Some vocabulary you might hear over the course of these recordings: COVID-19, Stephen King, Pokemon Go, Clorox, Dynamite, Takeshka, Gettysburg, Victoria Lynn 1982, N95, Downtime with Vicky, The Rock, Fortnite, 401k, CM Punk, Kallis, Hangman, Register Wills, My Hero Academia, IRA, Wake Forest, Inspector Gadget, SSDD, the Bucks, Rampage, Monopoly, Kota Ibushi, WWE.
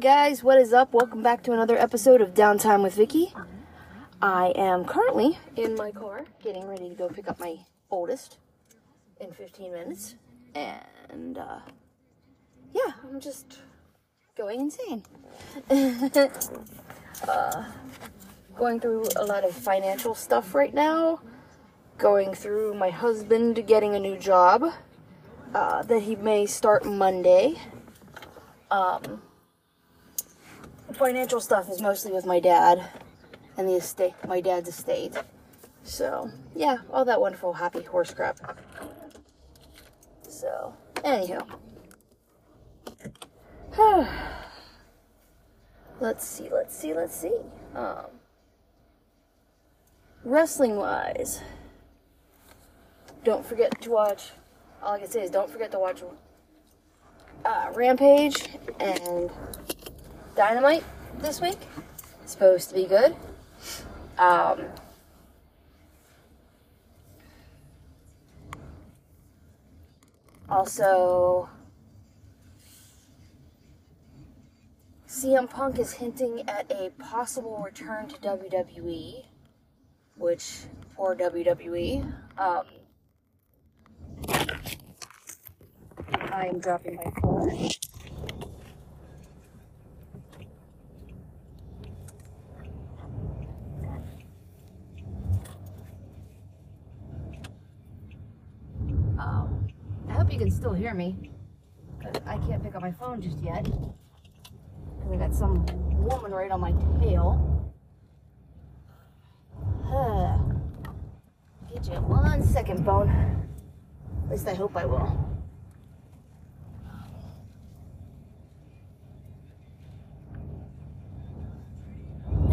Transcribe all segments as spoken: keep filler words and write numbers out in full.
guys, what is up? Welcome back to another episode of Downtime with Vicky. I am currently in my car getting ready to go pick up my oldest in fifteen minutes. And, uh, yeah, I'm just going insane. uh, going through a lot of financial stuff right now. Going through my husband getting a new job uh, that he may start Monday. Um, financial stuff is mostly with my dad and the estate, my dad's estate. So, yeah, all that wonderful happy horse crap. So, anywho. let's see, let's see, let's see. Um, wrestling-wise, don't forget to watch, all I can say is don't forget to watch uh, Rampage and Dynamite this week. It's supposed to be good. Um... Also, C M Punk is hinting at a possible return to W W E, which, poor W W E. Um, I am dropping my phone. You can still hear me, but I can't pick up my phone just yet because I got some woman right on my tail. Huh. Get you one second, phone. At least I hope I will.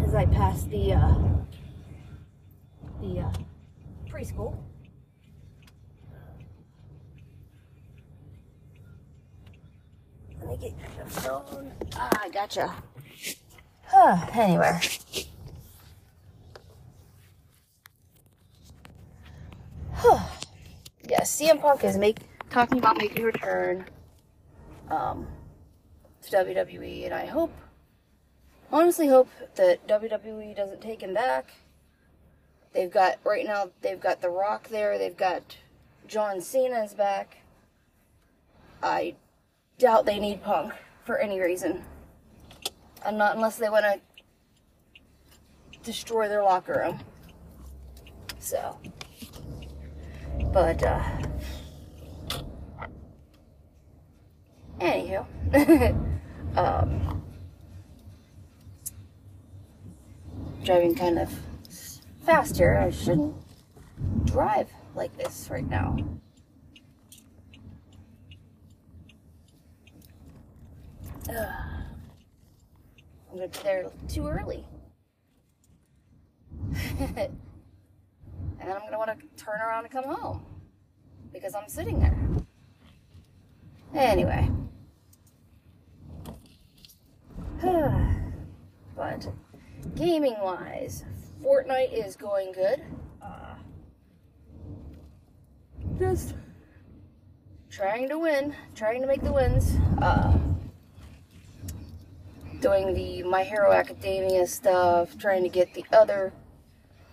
As I pass the uh, the uh, preschool. Get your phone. Ah, I gotcha. Huh, anywhere. Huh. Yeah, C M Punk is make, talking about making a return um, to W W E, and I hope, honestly hope that W W E doesn't take him back. They've got, right now, they've got The Rock there, they've got John Cena's back. I doubt they need Punk for any reason, and not unless they want to destroy their locker room. So, but uh, anywho, um, driving kind of fast here. I shouldn't drive like this right now. Uh, I'm going to be there too early. And then I'm going to want to turn around and come home because I'm sitting there. Anyway. But gaming wise, Fortnite is going good. Uh, just trying to win, trying to make the wins. Uh, Doing the My Hero Academia stuff, trying to get the other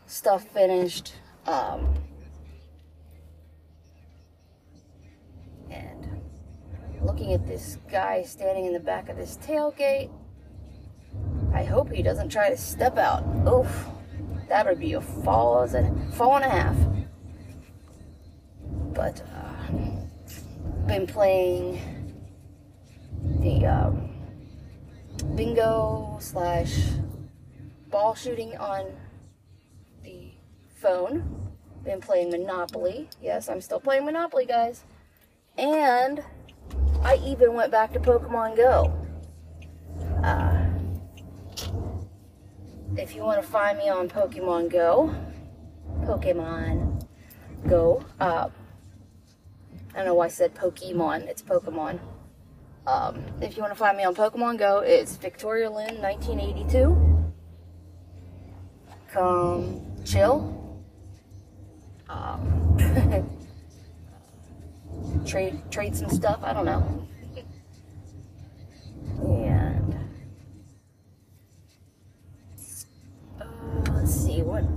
stuff finished, um, and looking at this guy standing in the back of this tailgate. I hope he doesn't try to step out. Oof, that would be a fall, as a fall and a half. But uh, been playing the. Um, bingo slash ball shooting on the phone. Been playing Monopoly. Yes, I'm still playing Monopoly, guys. And I even went back to Pokemon Go. Uh, if you want to find me on Pokemon Go, Pokemon Go. Uh, I don't know why I said Pokemon. It's Pokemon. Um, if you want to find me on Pokemon Go, it's Victoria Lynn nineteen eighty-two. Come chill. Um, trade, trade some stuff. I don't know. And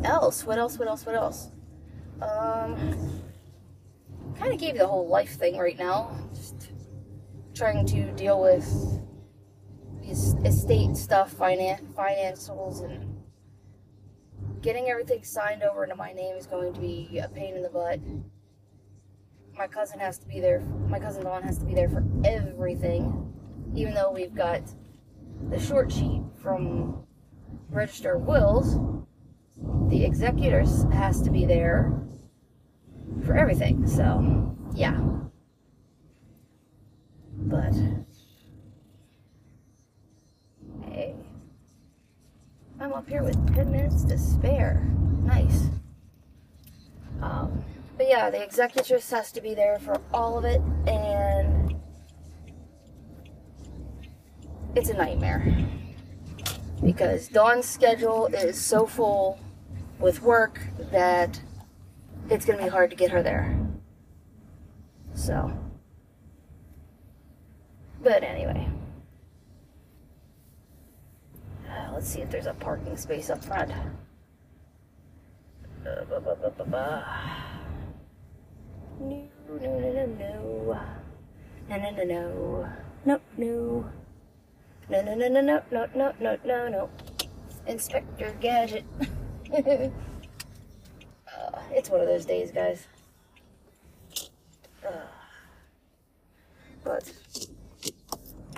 else? What else? What else? What else? Um, kind of gave you the whole life thing right now. Just trying to deal with estate stuff, finance, financials, and getting everything signed over into my name is going to be a pain in the butt. My cousin has to be there. My cousin Dawn has to be there for everything, even though we've got the short sheet from Register Wills. The executor has to be there for everything. So, yeah. But hey, I'm up here with ten minutes to spare. Nice. Um, but yeah, the executress has to be there for all of it, and it's a nightmare because Dawn's schedule is so full with work that it's going to be hard to get her there. So, but anyway, uh, let's see if there's a parking space up front. Uh, bah, bah, bah, bah, bah. No, no, no, no, no, no, no, no, no, no, no, no, no, no, no, no, no, no, no, no, no, Inspector Gadget. uh, it's one of those days, guys. Uh, but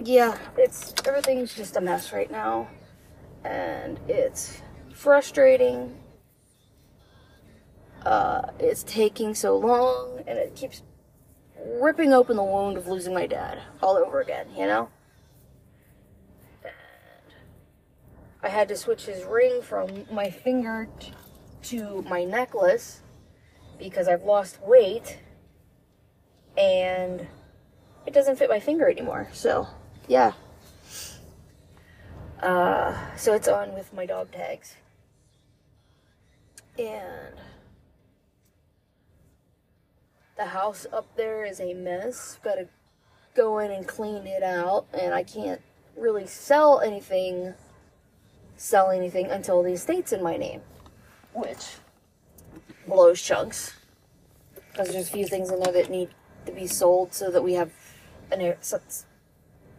yeah, it's everything's just a mess right now, and it's frustrating. Uh, it's taking so long, and it keeps ripping open the wound of losing my dad all over again, you know? And I had to switch his ring from my finger to my necklace because I've lost weight, and it doesn't fit my finger anymore, so, yeah. Uh, so it's on with my dog tags. And the house up there is a mess. Gotta go in and clean it out, and I can't really sell anything, sell anything until the estate's in my name, which blows chunks. Because there's a few things in there that need to be sold so that we have an air, so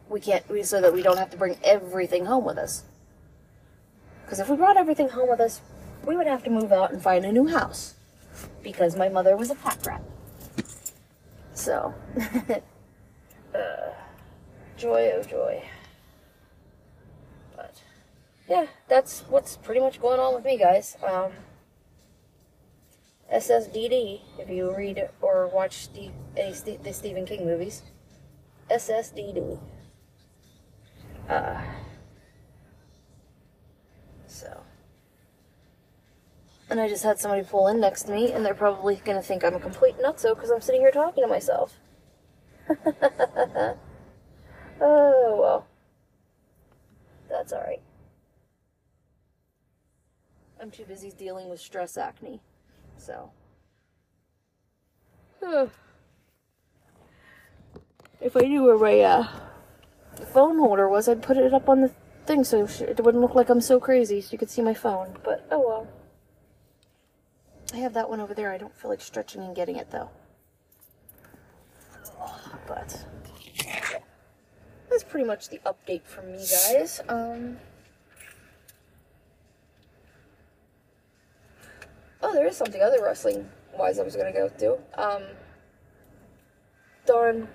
we can't so that we don't have to bring everything home with us. Because if we brought everything home with us, we would have to move out and find a new house because my mother was a pack rat. So, uh, joy, oh joy. But, yeah, that's what's pretty much going on with me, guys. Um, S S D D, if you read or watch the, any St the Stephen King movies. S S D D. Uh, so. And I just had somebody pull in next to me, and they're probably going to think I'm a complete nutso because I'm sitting here talking to myself. Oh, well. That's alright. I'm too busy dealing with stress acne, so. If I knew where my uh, phone holder was, I'd put it up on the thing so it wouldn't look like I'm so crazy so you could see my phone, but oh well. I have that one over there. I don't feel like stretching and getting it, though. But that's pretty much the update from me, guys. Um, oh, there is something other wrestling-wise I was going to go through. Um, Dawn,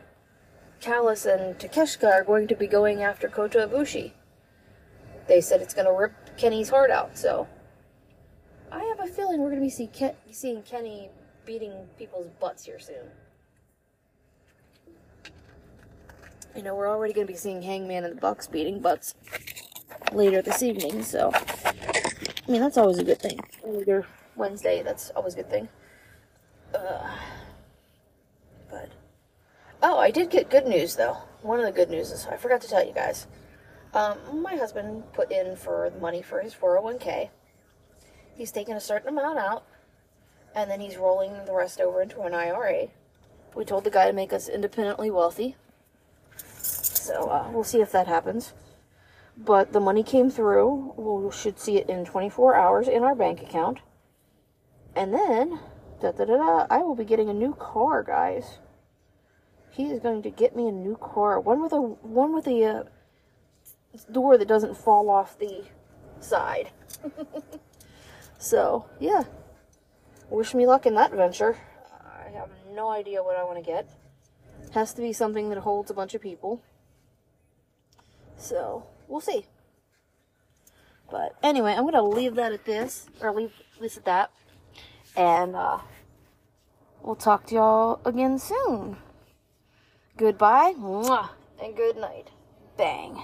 Kallis, and Takeshka are going to be going after Kota Ibushi. They said it's going to rip Kenny's heart out, so I have a feeling we're going to be see Ken seeing Kenny beating people's butts here soon. You know, we're already going to be seeing Hangman and the Bucks beating butts later this evening, so I mean, that's always a good thing. Later Wednesday, that's always a good thing. Uh, but oh, I did get good news, though. One of the good news is, I forgot to tell you guys, um, my husband put in for the money for his four oh one K. He's taking a certain amount out, and then he's rolling the rest over into an I R A. We told the guy to make us independently wealthy, so uh, we'll see if that happens. But the money came through. We should see it in twenty-four hours in our bank account. And then, da da da da, I will be getting a new car, guys. He is going to get me a new car. One with a one with a uh, door that doesn't fall off the side. So, yeah. Wish me luck in that venture. I have no idea what I want to get. Has to be something that holds a bunch of people. So, we'll see. But, anyway, I'm going to leave that at this. Or leave this at that. And, uh, we'll talk to y'all again soon. Goodbye. Mwah. And good night. Bang.